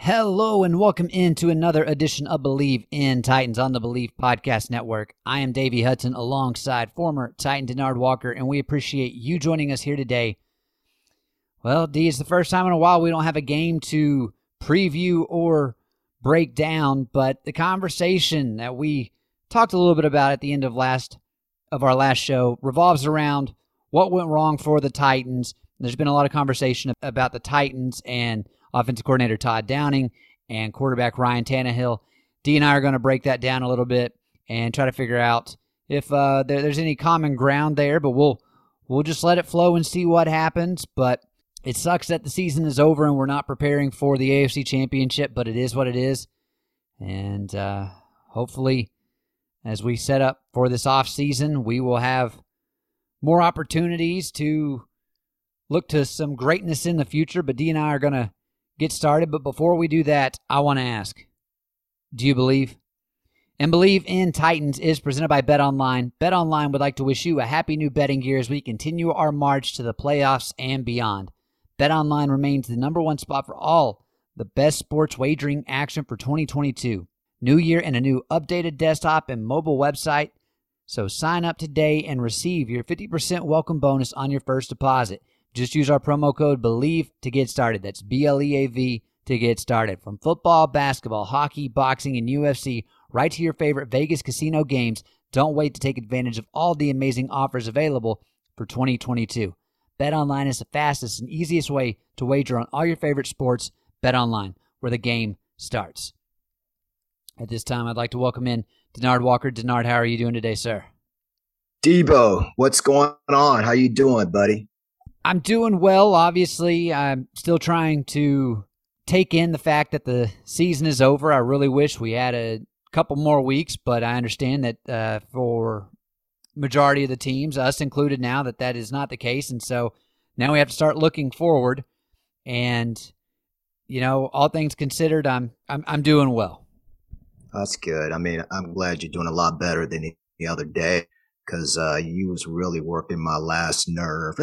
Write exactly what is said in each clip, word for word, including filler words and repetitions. Hello and welcome into another edition of Bleav in Titans on the Bleav Podcast Network. I am Davey Hudson alongside former Titan Denard Walker, and we appreciate you joining us here today. Well, D, it's the first time in a while we don't have a game to preview or break down, but the conversation that we talked a little bit about at the end of last of our last show revolves around what went wrong for the Titans. There's been a lot of conversation about the Titans and offensive coordinator Todd Downing and quarterback Ryan Tannehill. D and I are going to break that down a little bit and try to figure out if uh, there, there's any common ground there, but we'll we'll just let it flow and see what happens. But it sucks that the season is over and we're not preparing for the A F C Championship, but it is what it is. And uh, hopefully, as we set up for this offseason, we will have more opportunities to look to some greatness in the future, but D and I are going to get started. But before we do that, I want to ask, do you Bleav? And Bleav in Titans is presented by BetOnline. BetOnline would like to wish you a happy new betting year as we continue our march to the playoffs and beyond. BetOnline remains the number one spot for all the best sports wagering action for twenty twenty-two. New year and a new updated desktop and mobile website. So sign up today and receive your fifty percent welcome bonus on your first deposit. Just use our promo code Bleav to get started. That's B L E A V to get started. From football, basketball, hockey, boxing, and U F C, right to your favorite Vegas casino games, don't wait to take advantage of all the amazing offers available for twenty twenty-two. BetOnline is the fastest and easiest way to wager on all your favorite sports. BetOnline, where the game starts. At this time, I'd like to welcome in Denard Walker. Denard, how are you doing today, sir? Debo, what's going on? How you doing, buddy? I'm doing well, obviously. I'm still trying to take in the fact that the season is over. I really wish we had a couple more weeks, but I understand that uh, for majority of the teams, us included now, that that is not the case. And so now we have to start looking forward. And, you know, all things considered, I'm I'm, I'm doing well. That's good. I mean, I'm glad you're doing a lot better than the other day, because uh, you was really working my last nerve.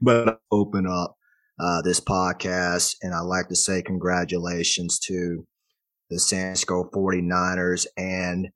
But I open up uh, this podcast, and I'd like to say congratulations to the San Francisco forty-niners and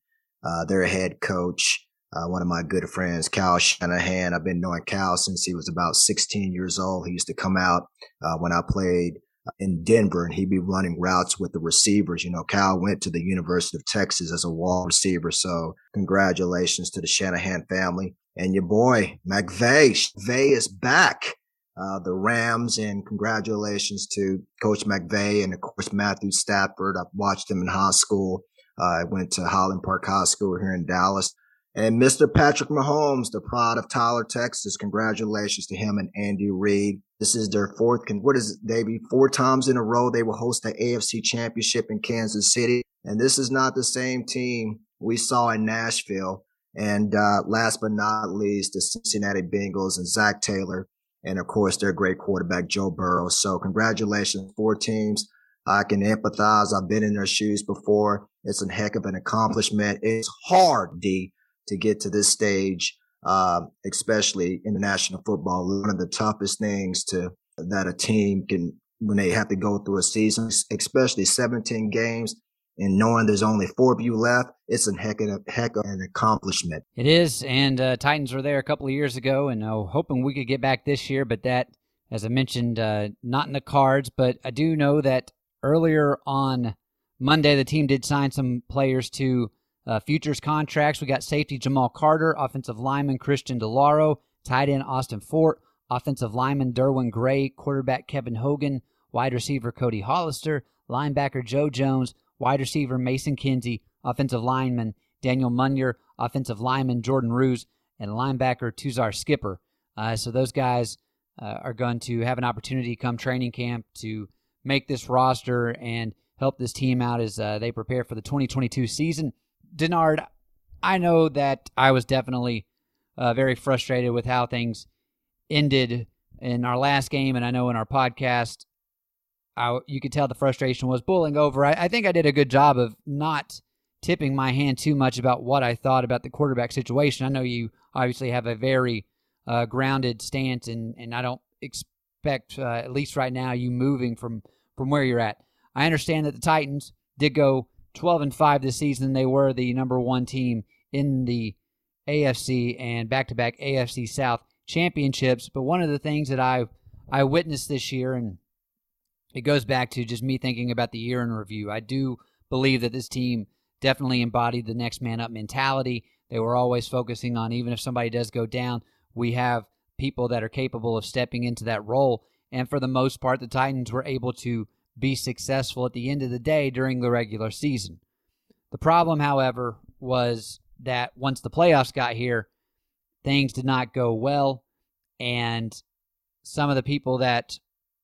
uh, their head coach, uh, one of my good friends, Kyle Shanahan. I've been knowing Kyle since he was about sixteen years old. He used to come out uh, when I played in Denver, and he'd be running routes with the receivers. You know, Kyle went to the University of Texas as a wide receiver. So congratulations to the Shanahan family. And your boy, McVay. McVay is back, uh, the Rams. And congratulations to Coach McVay and, of course, Matthew Stafford. I watched him in high school. Uh, I went to Highland Park High School here in Dallas. And Mister Patrick Mahomes, the pride of Tyler, Texas. Congratulations to him and Andy Reid. This is their fourth, what is it, Davey? Four times in a row they will host the A F C Championship in Kansas City. And this is not the same team we saw in Nashville. And uh, last but not least, the Cincinnati Bengals and Zac Taylor. And, of course, their great quarterback, Joe Burrow. So congratulations, four teams. I can empathize. I've been in their shoes before. It's a heck of an accomplishment. It's hard, D, to get to this stage um, especially in the National Football League. One of the toughest things to that a team can when they have to go through a season, especially seventeen games, and knowing there's only four of you left, it's a heck of, a, heck of an accomplishment. It is, and uh, Titans were there a couple of years ago, and uh, hoping we could get back this year, but that, as I mentioned, uh, not in the cards. But I do know that earlier on Monday, the team did sign some players to uh, futures contracts. We got safety Jamal Carter, offensive lineman Christian DeLauro, tight end Austin Fort, offensive lineman Derwin Gray, quarterback Kevin Hogan, wide receiver Cody Hollister, linebacker Joe Jones, wide receiver Mason Kinsey, offensive lineman Daniel Munyer, offensive lineman Jordan Ruse, and linebacker Tuzar Skipper. Uh, so those guys uh, are going to have an opportunity come training camp to make this roster and help this team out as uh, they prepare for the twenty twenty-two season. Denard, I know that I was definitely uh, very frustrated with how things ended in our last game, and I know in our podcast, I, you could tell the frustration was boiling over. I, I think I did a good job of not tipping my hand too much about what I thought about the quarterback situation. I know you obviously have a very uh, grounded stance, and, and I don't expect, uh, at least right now, you moving from, from where you're at. I understand that the Titans did go twelve and five this season. They were the number one team in the A F C and back-to-back A F C South championships. But one of the things that I I witnessed this year, and it goes back to just me thinking about the year in review. I do Bleav that this team definitely embodied the next man up mentality. They were always focusing on, even if somebody does go down, we have people that are capable of stepping into that role. And for the most part, the Titans were able to be successful at the end of the day during the regular season. The problem, however, was that once the playoffs got here, things did not go well, and some of the people that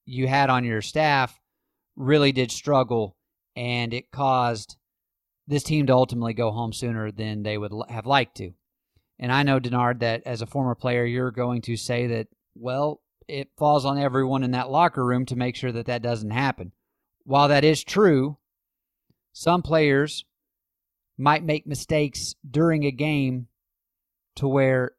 you had on your staff really did struggle, and it caused this team to ultimately go home sooner than they would have liked to. And I know, Denard, that as a former player, you're going to say that, well, it falls on everyone in that locker room to make sure that that doesn't happen. While that is true, some players might make mistakes during a game to where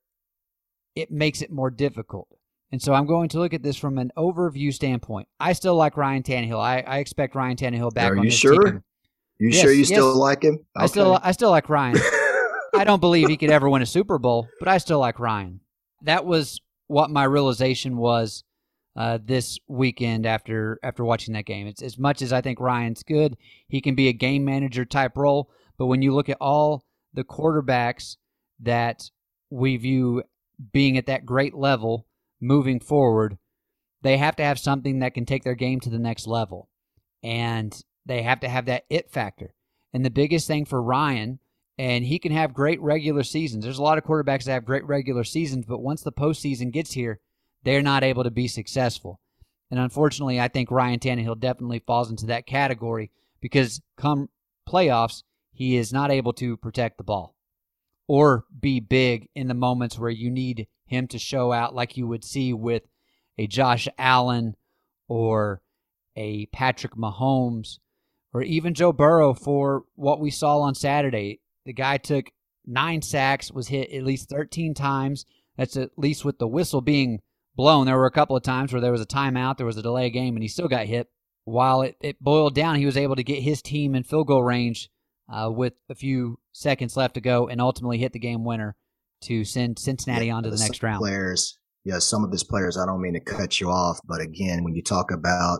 it makes it more difficult. And so I'm going to look at this from an overview standpoint. I still like Ryan Tannehill. I, I expect Ryan Tannehill back on this team. Are you sure? You sure you still like him? Okay. I still I still like Ryan. I don't Bleav he could ever win a Super Bowl, but I still like Ryan. That was what my realization was uh, this weekend after after watching that game. It's as much as I think Ryan's good, he can be a game manager type role. But when you look at all the quarterbacks that we view being at that great level moving forward, they have to have something that can take their game to the next level. And they have to have that it factor. And the biggest thing for Ryan, and he can have great regular seasons. There's a lot of quarterbacks that have great regular seasons, but once the postseason gets here, they're not able to be successful. And unfortunately, I think Ryan Tannehill definitely falls into that category because come playoffs, he is not able to protect the ball or be big in the moments where you need him to show out like you would see with a Josh Allen or a Patrick Mahomes or even Joe Burrow for what we saw on Saturday. The guy took nine sacks, was hit at least thirteen times. That's at least with the whistle being blown. There were a couple of times where there was a timeout, there was a delay game, and he still got hit. While it, it boiled down, he was able to get his team in field goal range uh, with a few seconds left to go and ultimately hit the game winner to send Cincinnati yeah, on to the next round. Players, yeah, some of his players, I don't mean to cut you off, but again, when you talk about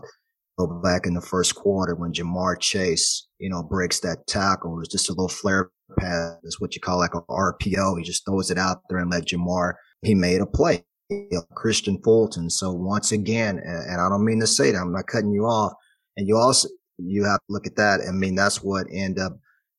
go back in the first quarter when Jamar Chase, you know, breaks that tackle, it was just a little flare pass. It's what you call like an R P O. He just throws it out there and let Jamar, he made a play. You know, Christian Fulton. So once again, and I don't mean to say that, I'm not cutting you off. And you also, you have to look at that. I mean, that's what ended up.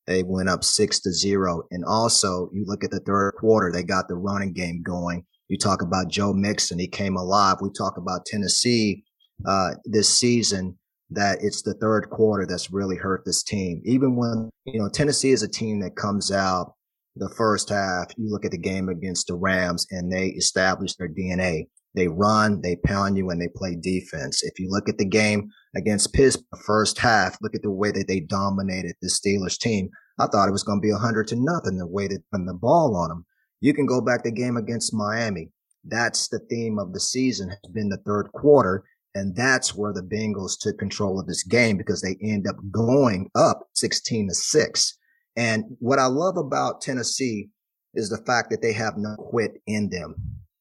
They went up six to zero. And also, you look at the third quarter, they got the running game going. You talk about Joe Mixon. He came alive. We talk about Tennessee uh, this season, that it's the third quarter that's really hurt this team. Even when, you know, Tennessee is a team that comes out the first half, you look at the game against the Rams and they establish their D N A. They run, they pound you, and they play defense. If you look at the game against Pittsburgh, the first half, look at the way that they dominated the Steelers team. I thought it was going to be a hundred to nothing the way they put the ball on them. You can go back to the game against Miami. That's the theme of the season has been the third quarter. And that's where the Bengals took control of this game because they end up going up sixteen to six. And what I love about Tennessee is the fact that they have no quit in them.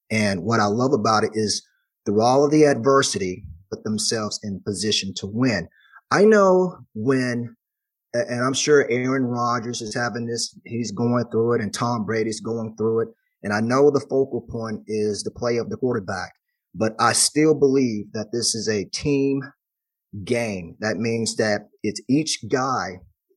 And what I love about it is through all of the adversity, put themselves in position to win. I know when, and I'm sure Aaron Rodgers is having this, he's going through it, and Tom Brady's going through it. And I know the focal point is the play of the quarterback. But I still Bleav that this is a team game. That means that it's each guy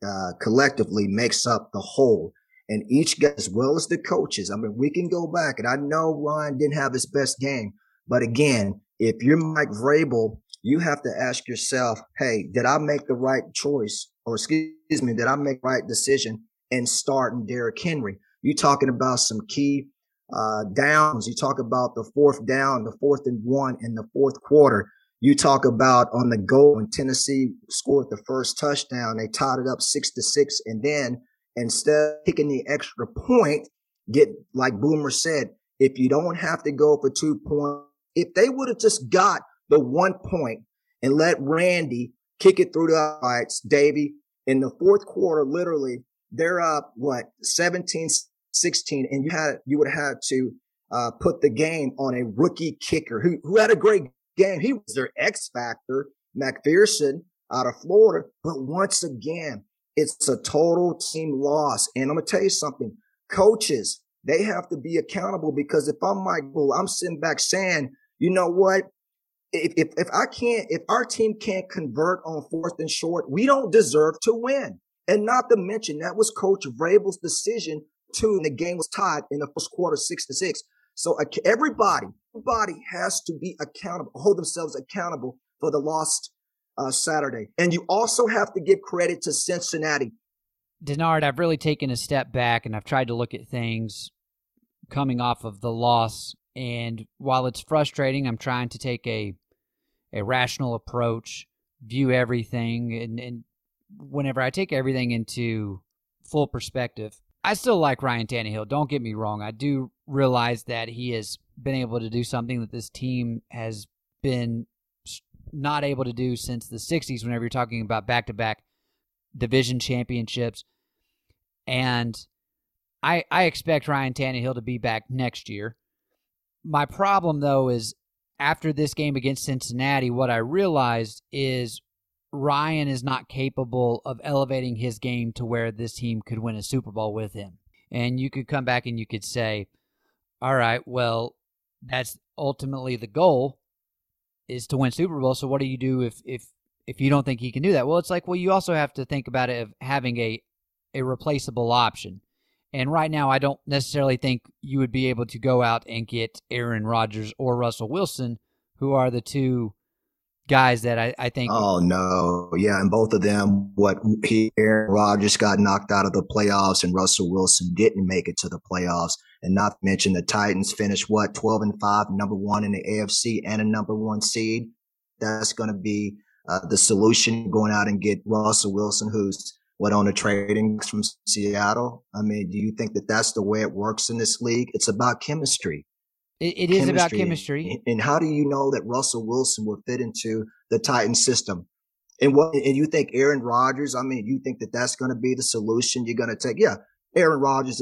uh, collectively makes up the whole. And each guy, as well as the coaches, I mean, we can go back. And I know Ryan didn't have his best game. But again, if you're Mike Vrabel, you have to ask yourself, hey, did I make the right choice? Or excuse me, did I make the right decision in starting Derrick Henry? You're talking about some key Uh, downs. You talk about the fourth down, the fourth and one in the fourth quarter. You talk about on the goal when Tennessee scored the first touchdown, they tied it up six to six. And then instead of kicking the extra point, get like Boomer said, if you don't have to go for two points, if they would have just got the one point and let Randy kick it through the lights, Davey, in the fourth quarter, literally they're up what seventeen sixteen, and you had you would have to uh, put the game on a rookie kicker who who had a great game. He was their X factor, McPherson out of Florida. But once again, it's a total team loss. And I'm gonna tell you something, coaches, they have to be accountable because if I'm Mike Bull, I'm sitting back saying, you know what, if if if I can't, if our team can't convert on fourth and short, we don't deserve to win. And not to mention that was Coach Vrabel's decision. Two, and the game was tied in the first quarter, six to six. So everybody, everybody has to be accountable, hold themselves accountable for the lost uh, Saturday. And you also have to give credit to Cincinnati. Denard, I've really taken a step back and I've tried to look at things coming off of the loss. And while it's frustrating, I'm trying to take a a rational approach, view everything. And, and whenever I take everything into full perspective, I still like Ryan Tannehill. Don't get me wrong. I do realize that he has been able to do something that this team has been not able to do since the sixties whenever you're talking about back-to-back division championships. And I, I expect Ryan Tannehill to be back next year. My problem, though, is after this game against Cincinnati, what I realized is Ryan is not capable of elevating his game to where this team could win a Super Bowl with him. And you could come back and you could say, all right, well, that's ultimately the goal is to win Super Bowl. So what do you do if if, if you don't think he can do that? Well, it's like, well, you also have to think about it of having a, a replaceable option. And right now, I don't necessarily think you would be able to go out and get Aaron Rodgers or Russell Wilson, who are the two guys that I, I think. Oh, no. Yeah. And both of them, what he, Aaron Rodgers got knocked out of the playoffs and Russell Wilson didn't make it to the playoffs. And not to mention the Titans finished what, twelve and five, number one in the A F C and a number one seed. That's going to be uh, the solution, going out and get Russell Wilson, who's what on the trading from Seattle. I mean, do you think that that's the way it works in this league? It's about chemistry. It, it is about chemistry. And how do you know that Russell Wilson will fit into the Titans system? And what? And you think Aaron Rodgers, I mean, you think that that's going to be the solution you're going to take? Yeah, Aaron Rodgers.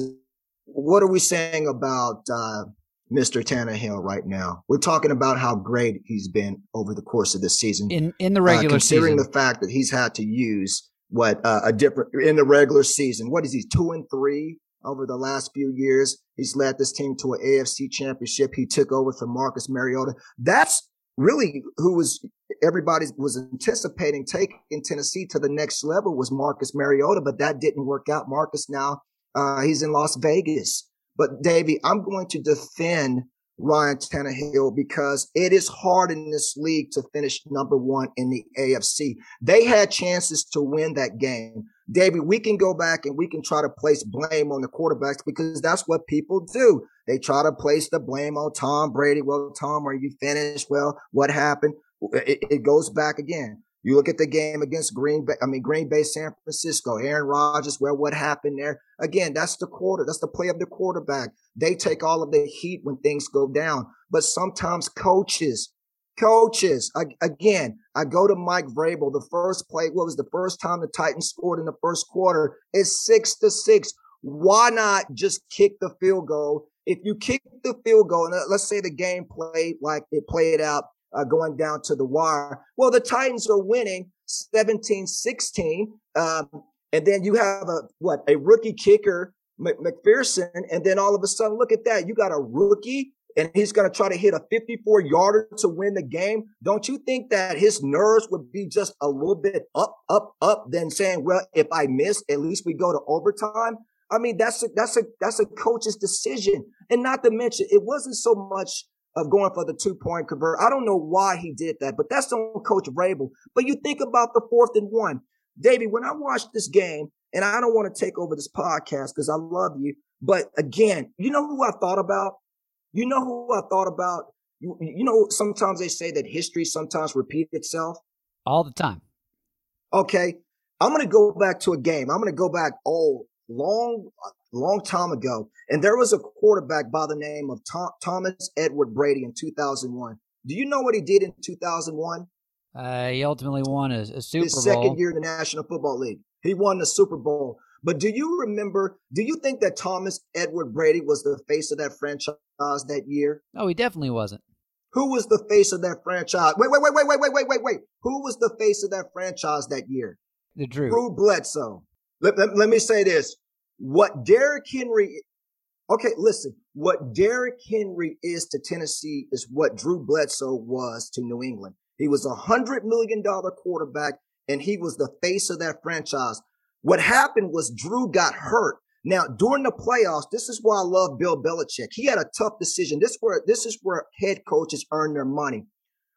What are we saying about uh, Mister Tannehill right now? We're talking about how great he's been over the course of this season. In in the regular uh, considering season. Considering the fact that he's had to use what uh, a different – in the regular season, what is he, two and three? Over the last few years, he's led this team to an A F C championship. He took over from Marcus Mariota. That's really who was everybody was anticipating taking Tennessee to the next level was Marcus Mariota, but that didn't work out. Marcus now, uh, he's in Las Vegas. But, Davey, I'm going to defend Ryan Tannehill because it is hard in this league to finish number one in the A F C. They had chances to win that game. Davey, we can go back and we can try to place blame on the quarterbacks because that's what people do. They try to place the blame on Tom Brady. Well, Tom, are you finished? Well, what happened? It, it goes back again. You look at the game against Green Bay, I mean, Green Bay, San Francisco, Aaron Rodgers, where what happened there. Again, that's the quarter. That's the play of the quarterback. They take all of the heat when things go down. But sometimes coaches, coaches, I, again, I go to Mike Vrabel. The first play, what was the first time the Titans scored in the first quarter? It's six to six. Why not just kick the field goal? If you kick the field goal, and let's say the game played like it played out, Uh, going down to the wire. Well, the Titans are winning seventeen sixteen. Um, and then you have a, what, a rookie kicker, McPherson. And then all of a sudden, look at that. You got a rookie and he's going to try to hit a fifty-four yarder to win the game. Don't you think that his nerves would be just a little bit up, up, up than saying, well, if I miss, at least we go to overtime? I mean, that's a, that's a, that's a coach's decision. And not to mention, it wasn't so much of going for the two-point convert. I don't know why he did that, but that's on Coach Vrabel. But you think about the fourth and one. Davey, when I watched this game, and I don't want to take over this podcast because I love you, but again, you know who I thought about? You know who I thought about? You, you know, sometimes they say that history sometimes repeats itself. All the time. Okay. I'm going to go back to a game. I'm going to go back, oh, long long time ago, and there was a quarterback by the name of Tom, Thomas Edward Brady in two thousand one. Do you know what he did in two thousand one? Uh, he ultimately won a, a Super Bowl. His second year in the National Football League. He won the Super Bowl. But do you remember, do you think that Thomas Edward Brady was the face of that franchise that year? No, he definitely wasn't. Who was the face of that franchise? Wait, wait, wait, wait, wait, wait, wait, wait, wait. Who was the face of that franchise that year? The Drew. Drew Bledsoe. Let, let, let me say this. What Derrick Henry, okay, listen, what Derrick Henry is to Tennessee is what Drew Bledsoe was to New England. He was a one hundred million dollars quarterback, and he was the face of that franchise. What happened was Drew got hurt. Now, during the playoffs, this is why I love Bill Belichick. He had a tough decision. This, where, this is where head coaches earn their money.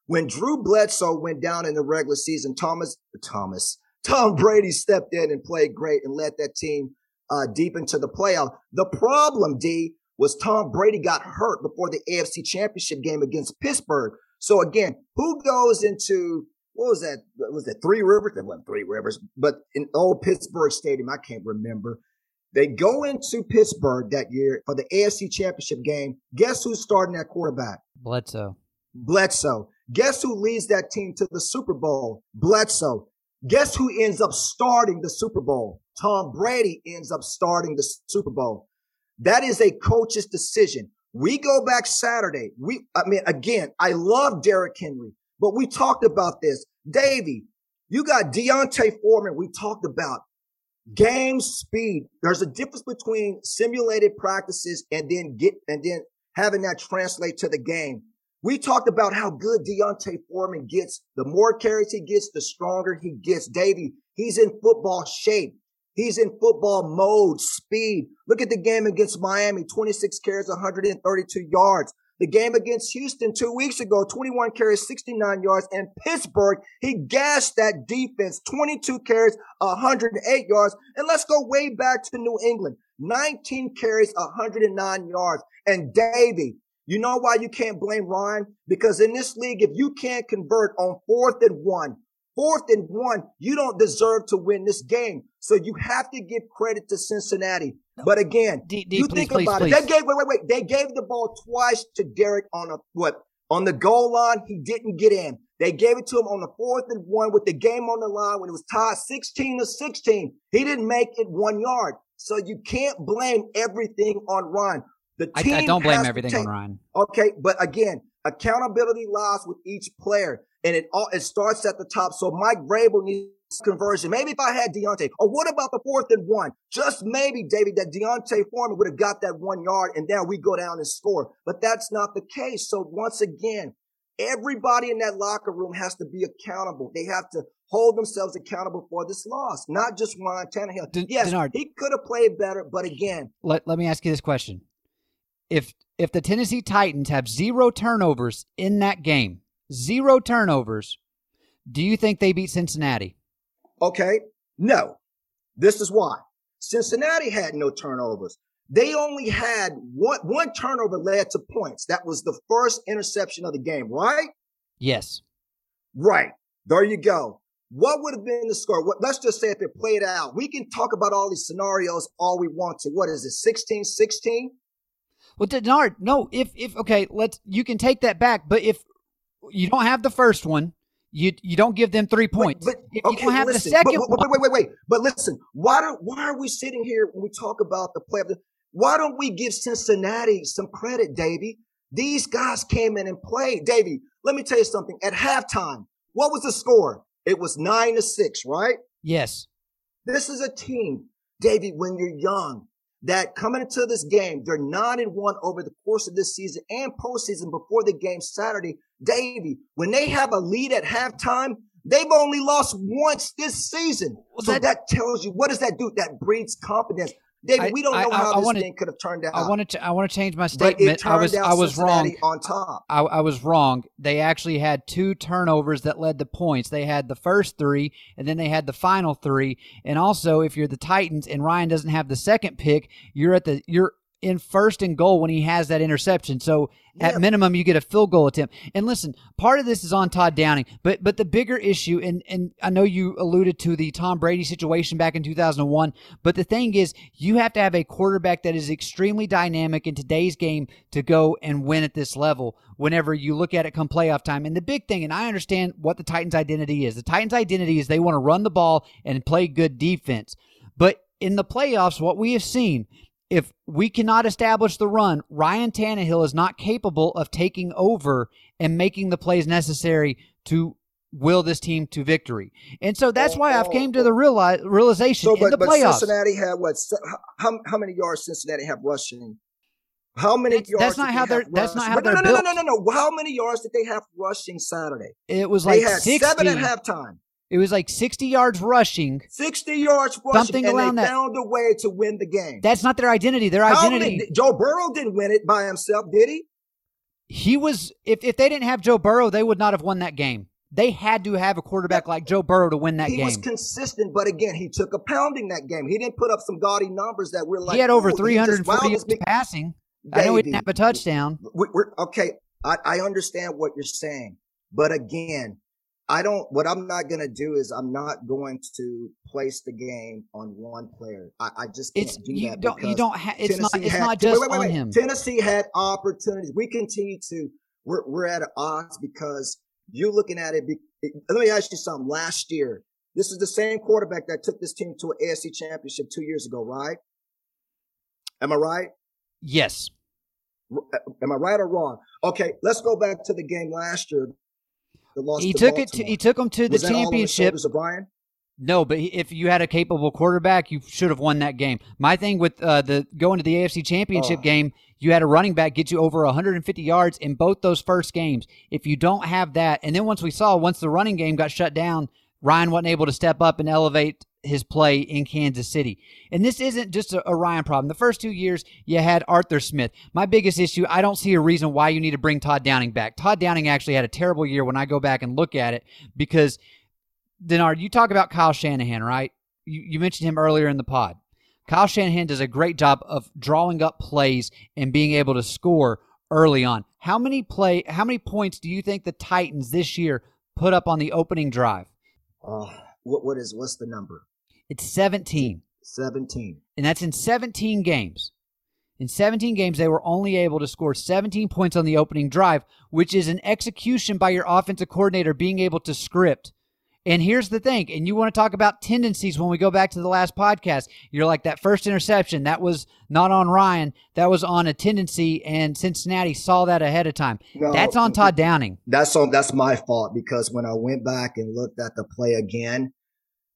When Drew Bledsoe went down in the regular season, Thomas, Thomas, Tom Brady stepped in and played great and led that team Uh, deep into the playoff. The problem, D, was Tom Brady got hurt before the A F C Championship game against Pittsburgh. So again, who goes into, what was that? Was it Three Rivers? It wasn't Three Rivers, but in old Pittsburgh Stadium, I can't remember. They go into Pittsburgh that year for the A F C Championship game. Guess who's starting that quarterback? Bledsoe. Bledsoe. Guess who leads that team to the Super Bowl? Bledsoe. Guess who ends up starting the Super Bowl? Tom Brady ends up starting the Super Bowl. That is a coach's decision. We go back Saturday. We, I mean, again, I love Derrick Henry, but we talked about this. Davey, you got D'Onta Foreman. We talked about game speed. There's a difference between simulated practices and then get, and then having that translate to the game. We talked about how good D'Onta Foreman gets. The more carries he gets, the stronger he gets. Davey, he's in football shape. He's in football mode, speed. Look at the game against Miami, twenty-six carries, one hundred thirty-two yards. The game against Houston two weeks ago, twenty-one carries, sixty-nine yards. And Pittsburgh, he gashed that defense, twenty-two carries, one hundred eight yards. And let's go way back to New England, nineteen carries, one hundred nine yards. And Davey, you know why you can't blame Ryan? Because in this league, if you can't convert on fourth and one, fourth and one, you don't deserve to win this game. So you have to give credit to Cincinnati. But again, D, D, you please, think please, about please. it. They gave wait, wait, wait. They gave the ball twice to Derrick on a what on the goal line. He didn't get in. They gave it to him on the fourth and one with the game on the line when it was tied sixteen to sixteen. He didn't make it one yard. So you can't blame everything on Ryan. The team I, I don't blame everything take, on Ryan. Okay, but again, accountability lies with each player, and it all it starts at the top. So Mike Vrabel needs conversion. Maybe if I had D'Onta, or what about the fourth and one? Just maybe, Davey, that D'Onta Foreman would have got that one yard, and then we go down and score. But that's not the case. So once again, everybody in that locker room has to be accountable. They have to hold themselves accountable for this loss, not just Ryan Tannehill. D- yes, Denard, he could have played better, but again, let let me ask you this question. If if the Tennessee Titans have zero turnovers in that game, zero turnovers, do you think they beat Cincinnati? Okay, no. This is why. Cincinnati had no turnovers. They only had one, one turnover led to points. That was the first interception of the game, right? Yes. Right. There you go. What would have been the score? What, let's just say if it played out, we can talk about all these scenarios all we want to. What is it, sixteen sixteen? Well, Denard, no, if, if okay, let's, you can take that back, but if you don't have the first one, you you don't give them three points. But, but, if okay, you don't have listen, the second but, but, wait, wait, wait, wait. But listen, why, do, why are we sitting here when we talk about the playoff? Why don't we give Cincinnati some credit, Davey? These guys came in and played. Davey, let me tell you something. At halftime, what was the score? It was nine to six, right? Yes. This is a team, Davey, when you're young, that coming into this game, they're nine and one over the course of this season and postseason before the game Saturday. Davey, when they have a lead at halftime, they've only lost once this season. Well, so that, that tells you, what does that do? That breeds confidence. Davey, I, we don't know I, how I, I this wanna, thing could have turned out. I want to. I want to change my statement. I was. I was Cincinnati wrong. On top, I, I was wrong. They actually had two turnovers that led to points. They had the first three, and then they had the final three. And also, if you're the Titans and Ryan doesn't have the second pick, you're at the. You're in first and goal when he has that interception. So yeah. At minimum, you get a field goal attempt. And listen, part of this is on Todd Downing, but but the bigger issue, and, and I know you alluded to the Tom Brady situation back in two thousand one, but the thing is you have to have a quarterback that is extremely dynamic in today's game to go and win at this level whenever you look at it come playoff time. And the big thing, and I understand what the Titans' identity is. The Titans' identity is they want to run the ball and play good defense. But in the playoffs, what we have seen, if we cannot establish the run, Ryan Tannehill is not capable of taking over and making the plays necessary to will this team to victory. And so that's why I've came to the reali- realization so, in but, the but playoffs. Cincinnati had what? How, how many yards Cincinnati have rushing? How many that's, yards? That's not how they're. That's not how they're no, no, built. No, no, no, no, no. How many yards did they have rushing Saturday? It was like they had sixty. Seven at halftime. It was like sixty yards rushing. sixty yards rushing, something and around they that. found a way to win the game. That's not their identity. Their How identity. Did, Joe Burrow didn't win it by himself, did he? He was. If, if they didn't have Joe Burrow, they would not have won that game. They had to have a quarterback like Joe Burrow to win that he game. He was consistent, but again, he took a pounding that game. He didn't put up some gaudy numbers that we're like. He had over three hundred forty yards passing. Baby, I know he didn't have a touchdown. We're, we're, okay, I, I understand what you're saying, but again, I don't, what I'm not going to do is I'm not going to place the game on one player. I, I just can't it's, do you that. Don't, you don't have, it's Tennessee not, it's had, not just wait, wait, wait, on wait. him. Tennessee had opportunities. We continue to, we're, we're at an odds because you're looking at it. Let me ask you something. Last year, this is the same quarterback that took this team to an A F C Championship two years ago, right? Am I right? Yes. Am I right or wrong? Okay. Let's go back to the game last year. He to took Baltimore. it. To, he took them to was the championship. All the no, but he, if you had a capable quarterback, you should have won that game. My thing with uh, the going to the A F C Championship oh. game, you had a running back get you over one hundred fifty yards in both those first games. If you don't have that, and then once we saw, once the running game got shut down, Ryan wasn't able to step up and elevate his play in Kansas City. And this isn't just a, a Ryan problem. The first two years, you had Arthur Smith. My biggest issue, I don't see a reason why you need to bring Todd Downing back. Todd Downing actually had a terrible year when I go back and look at it because, Denard, you talk about Kyle Shanahan, right? You, you mentioned him earlier in the pod. Kyle Shanahan does a great job of drawing up plays and being able to score early on. How many play? How many points do you think the Titans this year put up on the opening drive? Oh, what what is what's the number? It's seventeen. seventeen. And that's in seventeen games. In seventeen games, they were only able to score seventeen points on the opening drive, which is an execution by your offensive coordinator being able to script. And here's the thing, and you want to talk about tendencies when we go back to the last podcast. You're like, that first interception, that was not on Ryan. That was on a tendency, and Cincinnati saw that ahead of time. No, that's on Todd Downing. That's on, that's my fault because when I went back and looked at the play again,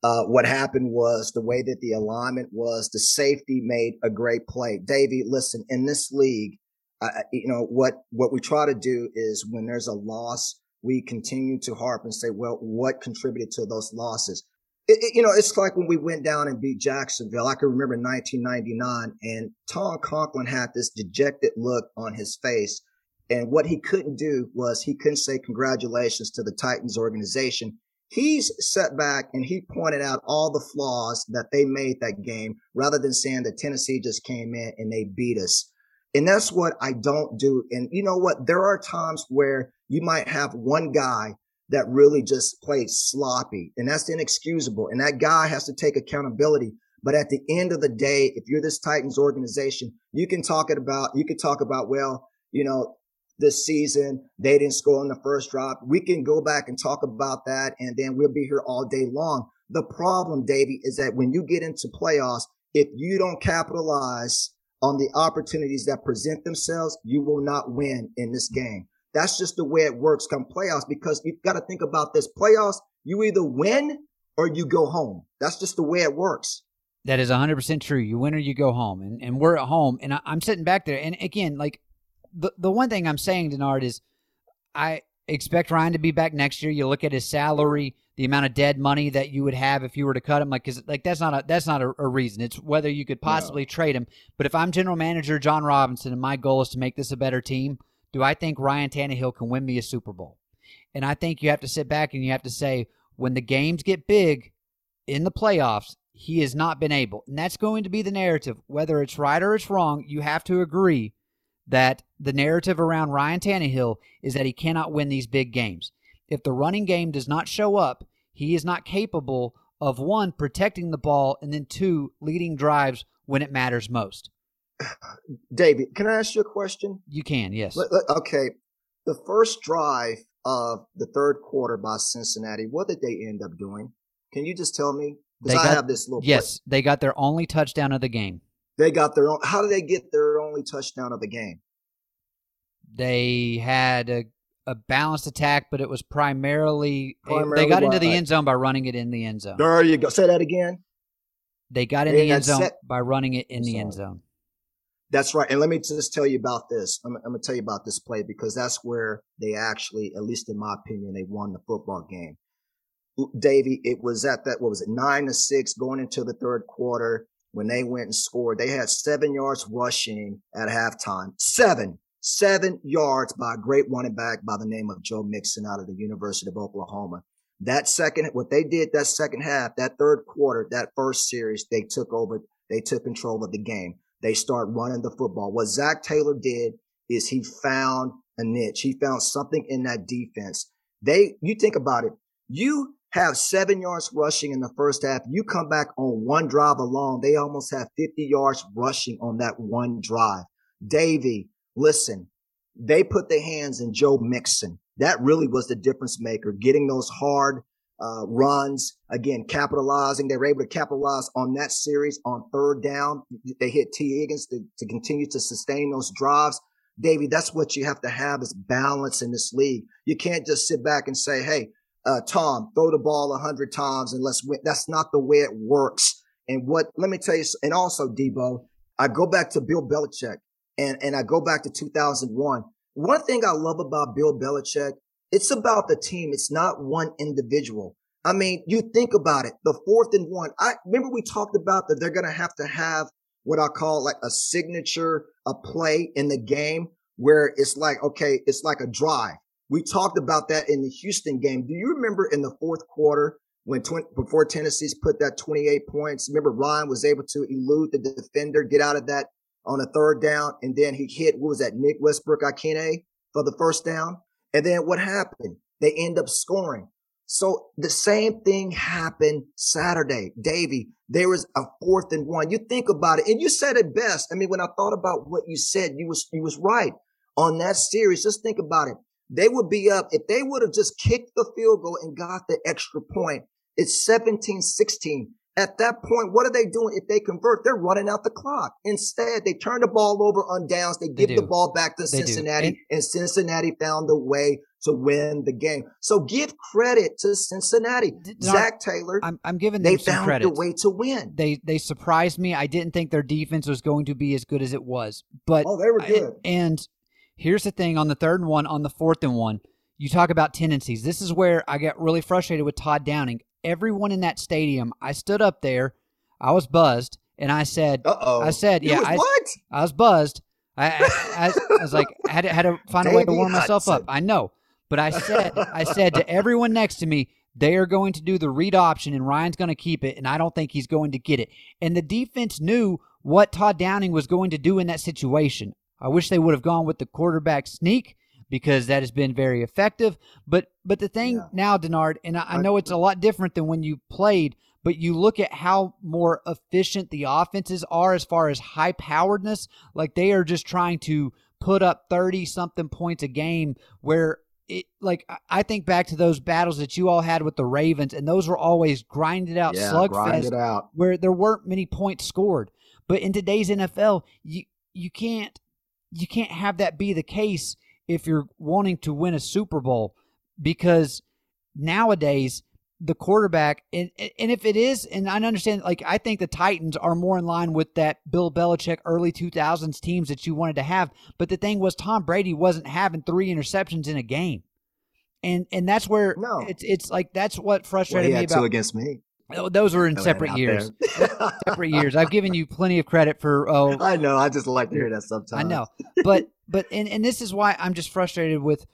Uh, what happened was the way that the alignment was, the safety made a great play. Davey, listen, in this league, uh, you know, what, what we try to do is when there's a loss, we continue to harp and say, well, what contributed to those losses? It, it, you know, it's like when we went down and beat Jacksonville. I can remember nineteen ninety-nine and Tom Conklin had this dejected look on his face. And what he couldn't do was he couldn't say congratulations to the Titans organization. He's sat back and he pointed out all the flaws that they made that game rather than saying that Tennessee just came in and they beat us. And that's what I don't do. And you know what? There are times where you might have one guy that really just played sloppy. And that's inexcusable. And that guy has to take accountability. But at the end of the day, if you're this Titans organization, you can talk it about, you can talk about, well, you know, this season, they didn't score on the first drive. We can go back and talk about that. And then we'll be here all day long. The problem, Davey, is that when you get into playoffs, if you don't capitalize on the opportunities that present themselves, you will not win in this game. That's just the way it works come playoffs, because you've got to think about this. Playoffs, you either win or you go home. That's just the way it works. That is one hundred percent true. You win or you go home. And and we're at home. And I, I'm sitting back there. And again, like the, the one thing I'm saying, Denard, is I expect Ryan to be back next year. You look at his salary, the amount of dead money that you would have if you were to cut him. Like, cause, like that's not a, that's not a, a reason. It's whether you could possibly no. trade him. But if I'm general manager John Robinson and my goal is to make this a better team, do I think Ryan Tannehill can win me a Super Bowl? And I think you have to sit back and you have to say, when the games get big in the playoffs, he has not been able. And that's going to be the narrative. Whether it's right or it's wrong, you have to agree that the narrative around Ryan Tannehill is that he cannot win these big games. If the running game does not show up, he is not capable of, one, protecting the ball, and then, two, leading drives when it matters most. Davey, can I ask you a question? You can, yes. Okay. The first drive of the third quarter by Cincinnati, what did they end up doing? Can you just tell me? Because I have this little Yes, play. They got their only touchdown of the game. They got their own. How did they get their only touchdown of the game? They had a, a balanced attack, but it was primarily, primarily they got into the end zone by running it in the end zone. There you go. Say that again. They got in they the end zone set. by running it in I'm the sorry. end zone. That's right. And let me just tell you about this. I'm, I'm going to tell you about this play, because that's where they actually, at least in my opinion, they won the football game. Davey, it was at that, what was it, nine to six going into the third quarter when they went and scored. They had seven yards rushing at halftime. Seven, seven yards by a great running back by the name of Joe Mixon out of the University of Oklahoma. That second, what they did that second half, that third quarter, that first series, they took over, they took control of the game. They start running the football. What Zac Taylor did is he found a niche. He found something in that defense. They, you think about it. You have seven yards rushing in the first half. You come back on one drive alone. They almost have fifty yards rushing on that one drive. Davey, listen, they put their hands in Joe Mixon. That really was the difference maker, getting those hard Uh, runs, again, capitalizing. They were able to capitalize on that series on third down. They hit T. Higgins to, to continue to sustain those drives. Davey, that's what you have to have is balance in this league. You can't just sit back and say, hey, uh, Tom, throw the ball a hundred times and let's win. That's not the way it works. And what, let me tell you, and also Debo, I go back to Bill Belichick and, and I go back to two thousand one. One thing I love about Bill Belichick, it's about the team. It's not one individual. I mean, you think about it. The fourth and one. I remember we talked about that they're going to have to have what I call like a signature, a play in the game where it's like, okay, it's like a drive. We talked about that in the Houston game. Do you remember in the fourth quarter when tw- before Tennessee's put that twenty-eight points? Remember Ryan was able to elude the defender, get out of that on a third down, and then he hit, what was that, Nick Westbrook-Akine for the first down? And then what happened? They end up scoring. So the same thing happened Saturday. Davey, there was a fourth and one. You think about it, and you said it best. I mean, when I thought about what you said, you was you was right on that series. Just think about it. They would be up. If they would have just kicked the field goal and got the extra point, it's seventeen sixteen. At that point, what are they doing if they convert? They're running out the clock. Instead, they turn the ball over on downs. They give they the ball back to they Cincinnati, and, and Cincinnati found a way to win the game. So give credit to Cincinnati. No, Zac Taylor, I'm, I'm giving them they some found credit. a way to win. They they surprised me. I didn't think their defense was going to be as good as it was. But oh, they were good. I, and here's the thing, on the third and one, on the fourth and one, you talk about tendencies. This is where I got really frustrated with Todd Downing. Everyone in that stadium, I stood up there, I was buzzed, and I said, Uh-oh. I said, yeah, was I, what? I was buzzed. I I, I, I was like, I had to, had to find Davey a way to warm Hudson. myself up. I know. But I said, I said to everyone next to me, they are going to do the read option, and Ryan's going to keep it, and I don't think he's going to get it. And the defense knew what Todd Downing was going to do in that situation. I wish they would have gone with the quarterback sneak, because that has been very effective. But but the thing yeah. now, Denard, and I, I know it's a lot different than when you played, but you look at how more efficient the offenses are as far as high-poweredness. Like, they are just trying to put up thirty-something points a game where – It, like I think back to those battles that you all had with the Ravens, and those were always grinded out yeah, slugfest out. Where there weren't many points scored. But in today's N F L, you you can't you can't have that be the case if you're wanting to win a Super Bowl, because nowadays the quarterback and and if it is, and I understand, like I think the Titans are more in line with that Bill Belichick early two thousands teams that you wanted to have. But the thing was, Tom Brady wasn't having three interceptions in a game. And and that's where no. it's it's like that's what frustrated well, he had me about two against me. Those were in separate years. separate years. I've given you plenty of credit for. Oh, I know. I just like to hear that sometimes. I know, but but and, and this is why I'm just frustrated with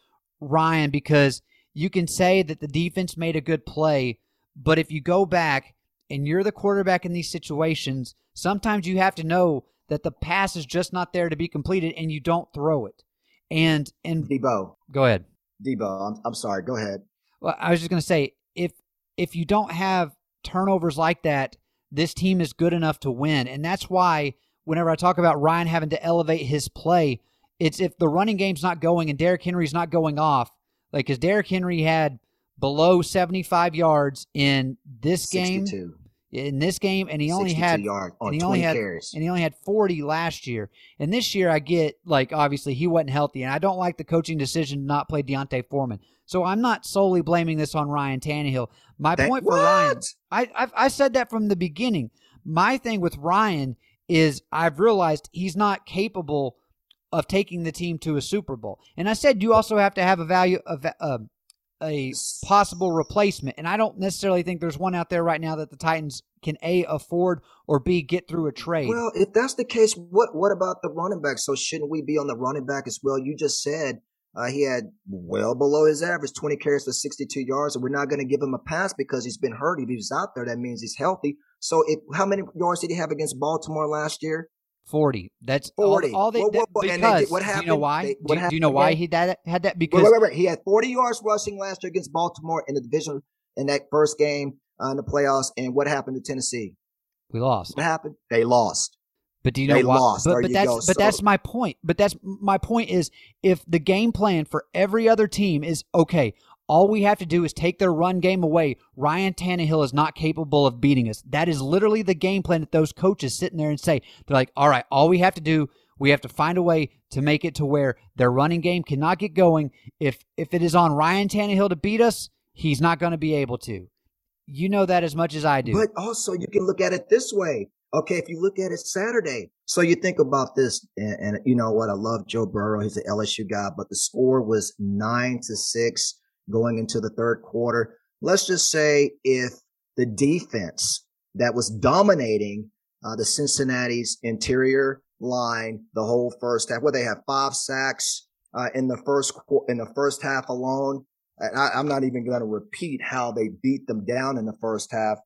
Ryan, because you can say that the defense made a good play, but if you go back and you're the quarterback in these situations, sometimes you have to know that the pass is just not there to be completed, and you don't throw it. And and Debo, go ahead. Debo, I'm, I'm sorry. Go ahead. Well, I was just going to say, if if you don't have turnovers like that, this team is good enough to win. And that's why whenever I talk about Ryan having to elevate his play, it's if the running game's not going and Derrick Henry's not going off. Like, because Derrick Henry had below seventy-five yards in this sixty-two. game. In this game, and he only had and he only had carries. and he only had forty last year. And this year, I get like obviously he wasn't healthy, and I don't like the coaching decision to not play D'Onta Foreman. So I'm not solely blaming this on Ryan Tannehill. My that, point for what? Ryan, I I've, I said that from the beginning. My thing with Ryan is I've realized he's not capable of taking the team to a Super Bowl. And I said you also have to have a value of. Uh, a possible replacement. And I don't necessarily think there's one out there right now that the Titans can A, afford, or B, get through a trade. Well, if that's the case, what what about the running back? So shouldn't we be on the running back as well? You just said uh, he had well below his average, twenty carries for sixty-two yards, and we're not going to give him a pass because he's been hurt. If he's out there, that means he's healthy. So if, how many yards did he have against Baltimore last year? forty. That's forty. All, all they, well, well, well, because, they, what happened? Do you know why? They, what do, happened, do you know why he that, had that? Because wait, wait, wait. He had forty yards rushing last year against Baltimore in the division in that first game uh, in the playoffs. And what happened to Tennessee? We lost. What happened? They lost. But do you know they why? Lost. But, but, that's, but so, that's my point. But that's my point is if the game plan for every other team is, okay, all we have to do is take their run game away, Ryan Tannehill is not capable of beating us. That is literally the game plan that those coaches sitting there and say. They're like, all right, all we have to do, we have to find a way to make it to where their running game cannot get going. If if it is on Ryan Tannehill to beat us, he's not going to be able to. You know that as much as I do. But also you can look at it this way. Okay, if you look at it Saturday. So you think about this, and, and you know what? I love Joe Burrow. He's an L S U guy, but the score was nine to six. Going into the third quarter, let's just say if the defense that was dominating uh, the Cincinnati's interior line the whole first half, well, they have five sacks uh, in the first in the first half alone. And I, I'm not even going to repeat how they beat them down in the first half,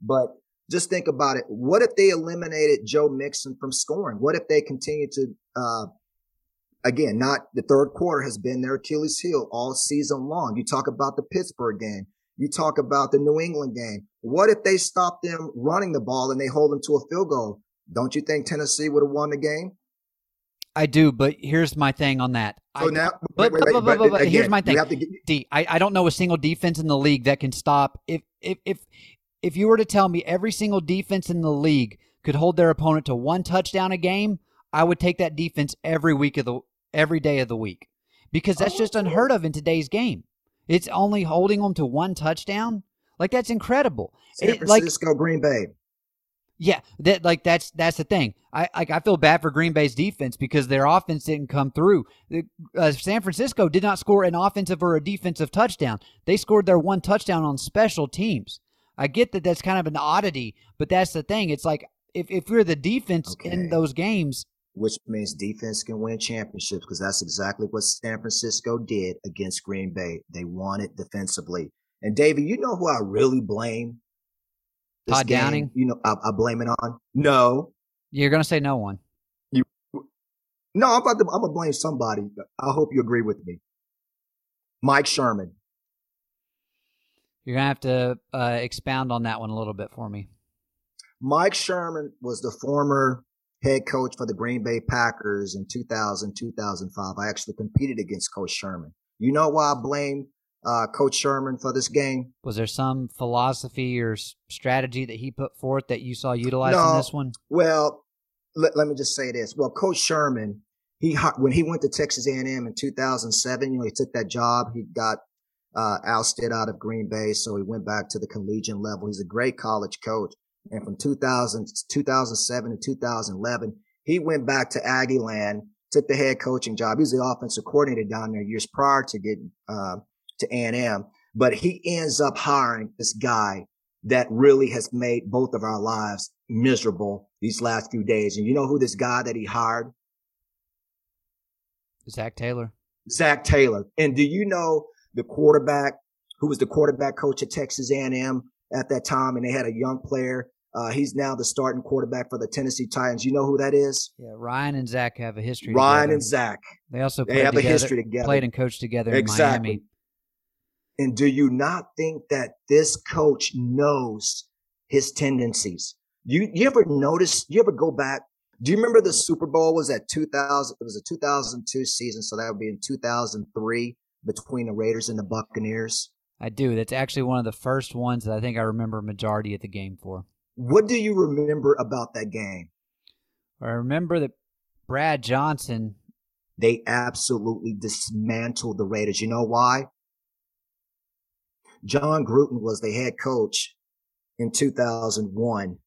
but just think about it. What if they eliminated Joe Mixon from scoring? What if they continue to uh, Again, not the third quarter has been their Achilles heel all season long. You talk about the Pittsburgh game. You talk about the New England game. What if they stop them running the ball and they hold them to a field goal? Don't you think Tennessee would have won the game? I do, but here's my thing on that. So I, now, but, wait, wait, but, but, but, but again, here's my thing. Get, D, I, I don't know a single defense in the league that can stop. If if if if you were to tell me every single defense in the league could hold their opponent to one touchdown a game, I would take that defense every week of the every day of the week, because that's just unheard of in today's game. It's only holding them to one touchdown. Like, that's incredible. San it, Francisco, like, Green Bay. Yeah, that like that's that's the thing. I like I feel bad for Green Bay's defense because their offense didn't come through. Uh, San Francisco did not score an offensive or a defensive touchdown. They scored their one touchdown on special teams. I get that that's kind of an oddity, but that's the thing. It's like if if you're the defense okay. in those games. Which means defense can win championships, because that's exactly what San Francisco did against Green Bay. They won it defensively. And, Davey, you know who I really blame? Todd game? Downing? You know, I, I blame it on? No. You're going to say no one. You? No, I'm about to, I'm going to blame somebody. I hope you agree with me. Mike Sherman. You're going to have to uh, expound on that one a little bit for me. Mike Sherman was the former head coach for the Green Bay Packers in two thousand, two thousand five. I actually competed against Coach Sherman. You know why I blame uh, Coach Sherman for this game? Was there some philosophy or strategy that he put forth that you saw utilized no, in this one? Well, let, let me just say this. Well, Coach Sherman, he when he went to Texas A and M in two thousand seven, you know, he took that job. He got uh, ousted out of Green Bay, so he went back to the collegiate level. He's a great college coach. And from two thousand, two thousand seven to two thousand eleven, he went back to Aggie land, took the head coaching job. He was the offensive coordinator down there years prior to getting uh, to A and M. But he ends up hiring this guy that really has made both of our lives miserable these last few days. And you know who this guy that he hired? Zac Taylor. Zac Taylor. And do you know the quarterback who was the quarterback coach at Texas A and M at that time? And they had a young player. Uh, he's now the starting quarterback for the Tennessee Titans. You know who that is? Yeah, Ryan and Zach have a history together. Ryan and Zach. They also played, they have together, a history together. Played and coached together exactly. in Miami. And do you not think that this coach knows his tendencies? You you ever notice, you ever go back? Do you remember the Super Bowl was at two thousand? It was a two thousand two season, so that would be in two thousand three between the Raiders and the Buccaneers. I do. That's actually one of the first ones that I think I remember majority of the game for. What do you remember about that game? I remember that Brad Johnson. They absolutely dismantled the Raiders. You know why? John Gruden was the head coach in two thousand one.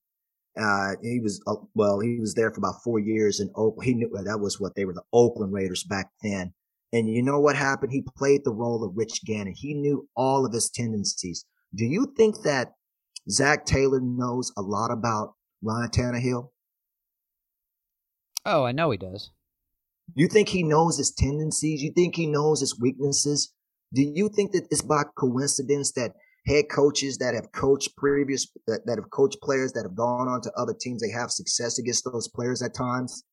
Uh, he was, uh, well, he was there for about four years in Oakland. He knew that was what they were, the Oakland Raiders back then. And you know what happened? He played the role of Rich Gannon. He knew all of his tendencies. Do you think that Zac Taylor knows a lot about Ryan Tannehill? Oh, I know he does. You think he knows his tendencies? You think he knows his weaknesses? Do you think that it's by coincidence that head coaches that have coached previous, that, that have coached players that have gone on to other teams, they have success against those players at times?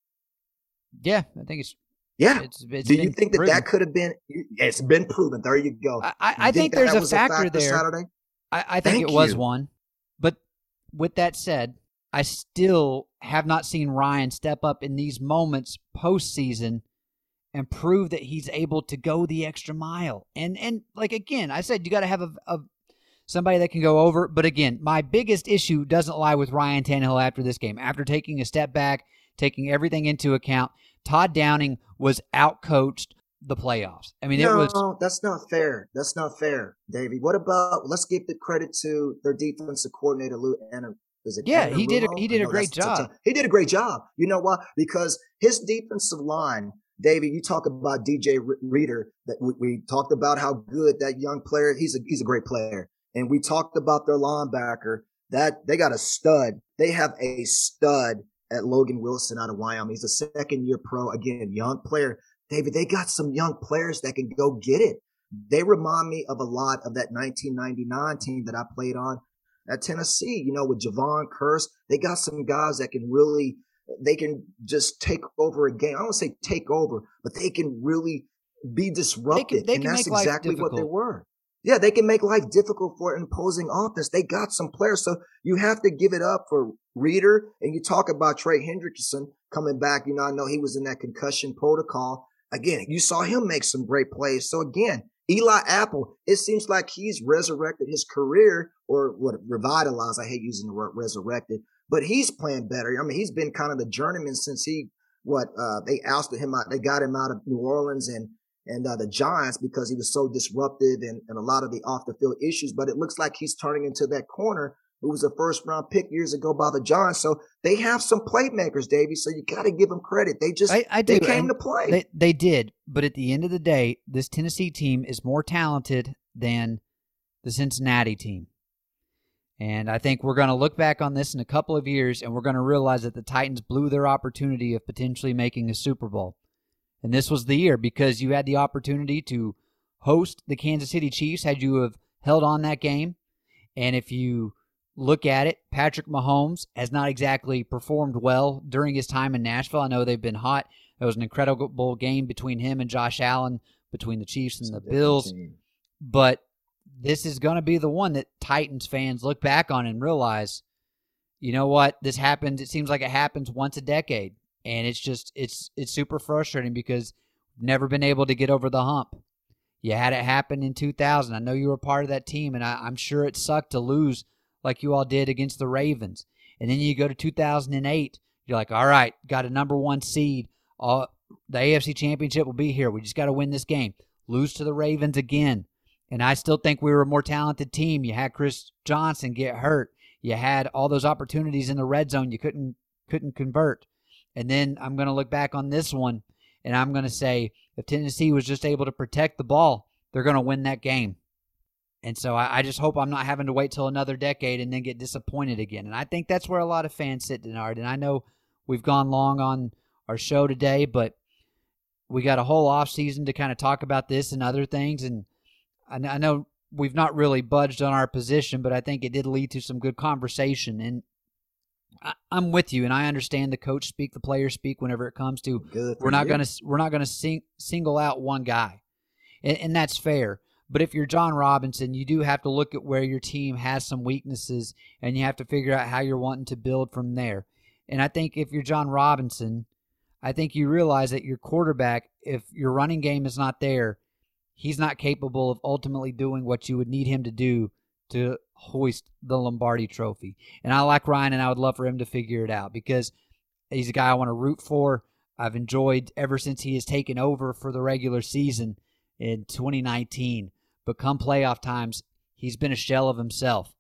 Yeah, I think it's. Yeah. It's, it's Do you think that proven. that could have been – it's been proven. There you go. I, I, you I think, think that there's that a factor, factor there. Saturday? I, I think Thank it you. was one. But with that said, I still have not seen Ryan step up in these moments postseason and prove that he's able to go the extra mile. And, and like, again, I said you got to have a, a somebody that can go over. But, again, my biggest issue doesn't lie with Ryan Tannehill after this game. After taking a step back, taking everything into account, Todd Downing was outcoached the playoffs. I mean, no, it was. No, that's not fair. That's not fair, Davey. What about? Let's give the credit to their defensive coordinator, Lou Anna. Is it? Yeah, Anna he Rulo? did. A, he did a no, great job. A, he did a great job. You know why? Because his defensive line, Davey. You talk about D J Reader. That we, we talked about how good that young player. He's a he's a great player, and we talked about their linebacker. That they got a stud. They have a stud at Logan Wilson out of Wyoming. He's a second-year pro, again, young player. David, they got some young players that can go get it. They remind me of a lot of that nineteen ninety-nine team that I played on at Tennessee, you know, with Javon Curse. They got some guys that can really – they can just take over a game. I don't want to say take over, but they can really be disrupted, they can, they and can that's make exactly life what they were. Yeah, they can make life difficult for an opposing offense. They got some players. So you have to give it up for Reader. And you talk about Trey Hendrickson coming back. You know, I know he was in that concussion protocol. Again, you saw him make some great plays. So, again, Eli Apple, it seems like he's resurrected his career or what revitalized. I hate using the word resurrected, but he's playing better. I mean, he's been kind of the journeyman since he, what, uh, they ousted him out. They got him out of New Orleans and and uh, the Giants because he was so disruptive and, and a lot of the off-the-field issues. But it looks like he's turning into that corner who was a first-round pick years ago by the Giants. So they have some playmakers, Davey, so you got to give them credit. They just I, I they came and to play. They, they did, but at the end of the day, this Tennessee team is more talented than the Cincinnati team. And I think we're going to look back on this in a couple of years, and we're going to realize that the Titans blew their opportunity of potentially making a Super Bowl. And this was the year because you had the opportunity to host the Kansas City Chiefs had you have held on that game. And if you look at it, Patrick Mahomes has not exactly performed well during his time in Nashville. I know they've been hot. It was an incredible game between him and Josh Allen between the Chiefs and the Bills. Team. But this is going to be the one that Titans fans look back on and realize, you know what, this happens. It seems like it happens once a decade. And it's just, it's it's super frustrating because never been able to get over the hump. You had it happen in two thousand. I know you were part of that team, and I, I'm sure it sucked to lose like you all did against the Ravens. And then you go to two thousand eight. You're like, all right, got a number one seed. All, the A F C Championship will be here. We just got to win this game. Lose to the Ravens again. And I still think we were a more talented team. You had Chris Johnson get hurt. You had all those opportunities in the red zone you couldn't couldn't convert. And then I'm going to look back on this one, and I'm going to say if Tennessee was just able to protect the ball, they're going to win that game. And so I, I just hope I'm not having to wait till another decade and then get disappointed again. And I think that's where a lot of fans sit, Denard. And I know we've gone long on our show today, but we got a whole offseason to kind of talk about this and other things. And I know we've not really budged on our position, but I think it did lead to some good conversation. And I, I'm with you, and I understand the coach speak, the player speak. Whenever it comes to, good we're not going to we're not going to sing, single out one guy, and, and that's fair. But if you're John Robinson, you do have to look at where your team has some weaknesses, and you have to figure out how you're wanting to build from there. And I think if you're John Robinson, I think you realize that your quarterback, if your running game is not there, he's not capable of ultimately doing what you would need him to do to hoist the Lombardi trophy. And I like Ryan, and I would love for him to figure it out because he's a guy I want to root for. I've enjoyed ever since he has taken over for the regular season in twenty nineteen. But come playoff times, he's been a shell of himself.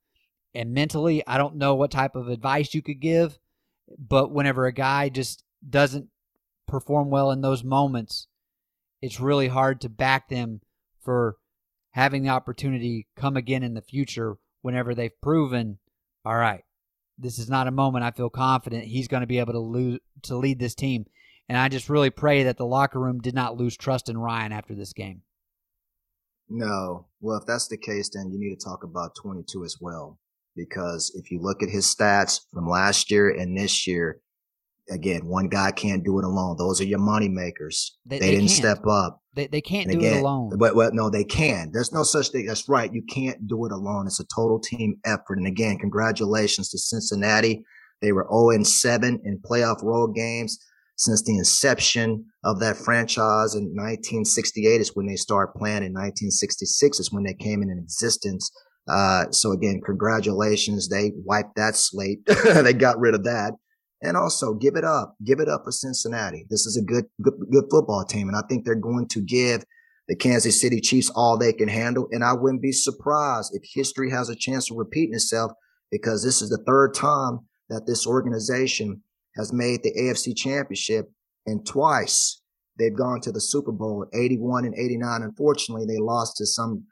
And mentally, I don't know what type of advice you could give, but whenever a guy just doesn't perform well in those moments, it's really hard to back them for having the opportunity come again in the future whenever they've proven, all right, this is not a moment I feel confident he's going to be able to lose, to lead this team. And I just really pray that the locker room did not lose trust in Ryan after this game. No. Well, if that's the case, then you need to talk about twenty-two as well, because if you look at his stats from last year and this year, again, one guy can't do it alone. Those are your money makers. They, they, they didn't can't. step up. They, they can't and do again, it alone. But well, no, they can. There's no such thing. That's right. You can't do it alone. It's a total team effort. And again, congratulations to Cincinnati. They were oh and seven in playoff road games since the inception of that franchise in nineteen sixty-eight is when they started playing. In nineteen sixty-six is when they came into existence. Uh, so again, congratulations. They wiped that slate. They got rid of that. And also, give it up. Give it up for Cincinnati. This is a good, good, good football team. And I think they're going to give the Kansas City Chiefs all they can handle. And I wouldn't be surprised if history has a chance of repeating itself, because this is the third time that this organization has made the A F C Championship. And twice they've gone to the Super Bowl, eighty-one and eighty-nine. Unfortunately, they lost to some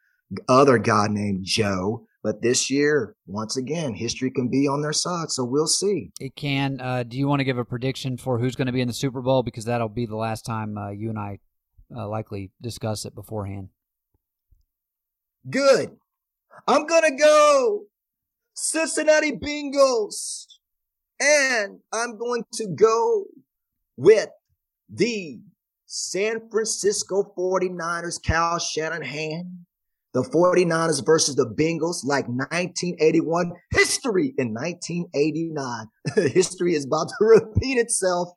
other guy named Joe. But this year, once again, history can be on their side, so we'll see. It can. Uh, do you want to give a prediction for who's going to be in the Super Bowl? Because that'll be the last time uh, you and I uh, likely discuss it beforehand. Good. I'm going to go Cincinnati Bengals, and I'm going to go with the San Francisco forty-niners, Kyle Shanahan. The forty-niners versus the Bengals, like nineteen eighty-one, history in nineteen eighty-nine. History is about to repeat itself.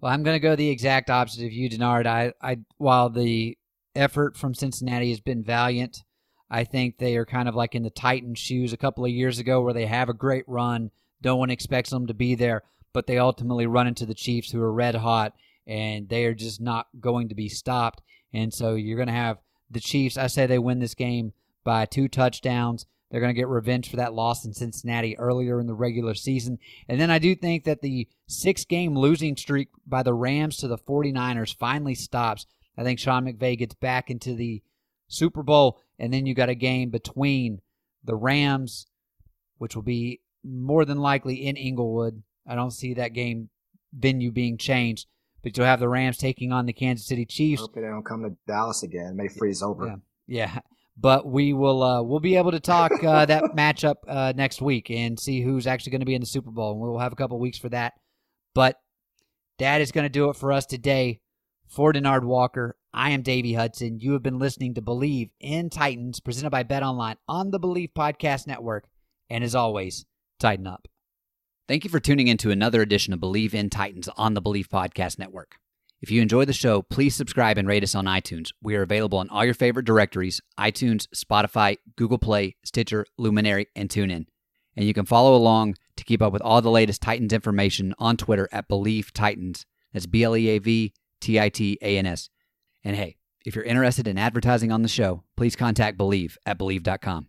Well, I'm going to go the exact opposite of you, Denard. I, I, while the effort from Cincinnati has been valiant, I think they are kind of like in the Titans' shoes a couple of years ago where they have a great run. No one expects them to be there, but they ultimately run into the Chiefs, who are red hot, and they are just not going to be stopped. And so you're going to have the Chiefs. I say they win this game by two touchdowns. They're going to get revenge for that loss in Cincinnati earlier in the regular season. And then I do think that the six-game losing streak by the Rams to the forty-niners finally stops. I think Sean McVay gets back into the Super Bowl, and then you got a game between the Rams, which will be more than likely in Inglewood. I don't see that game venue being changed. But you'll have the Rams taking on the Kansas City Chiefs. Hope they don't come to Dallas again. It may freeze over. Yeah, yeah. But we will. Uh, we'll be able to talk uh, that matchup uh, next week and see who's actually going to be in the Super Bowl. And we'll have a couple weeks for that. But that is going to do it for us today for Denard Walker, I am Davey Hudson. You have been listening to Bleav in Titans, presented by BetOnline on the Bleav Podcast Network. And as always, tighten up. Thank you for tuning in to another edition of Bleav in Titans on the Bleav Podcast Network. If you enjoy the show, please subscribe and rate us on iTunes. We are available on all your favorite directories, iTunes, Spotify, Google Play, Stitcher, Luminary, and TuneIn. And you can follow along to keep up with all the latest Titans information on Twitter at Bleav Titans. That's B L E A V T I T A N S. And hey, if you're interested in advertising on the show, please contact Bleav at Bleav dot com.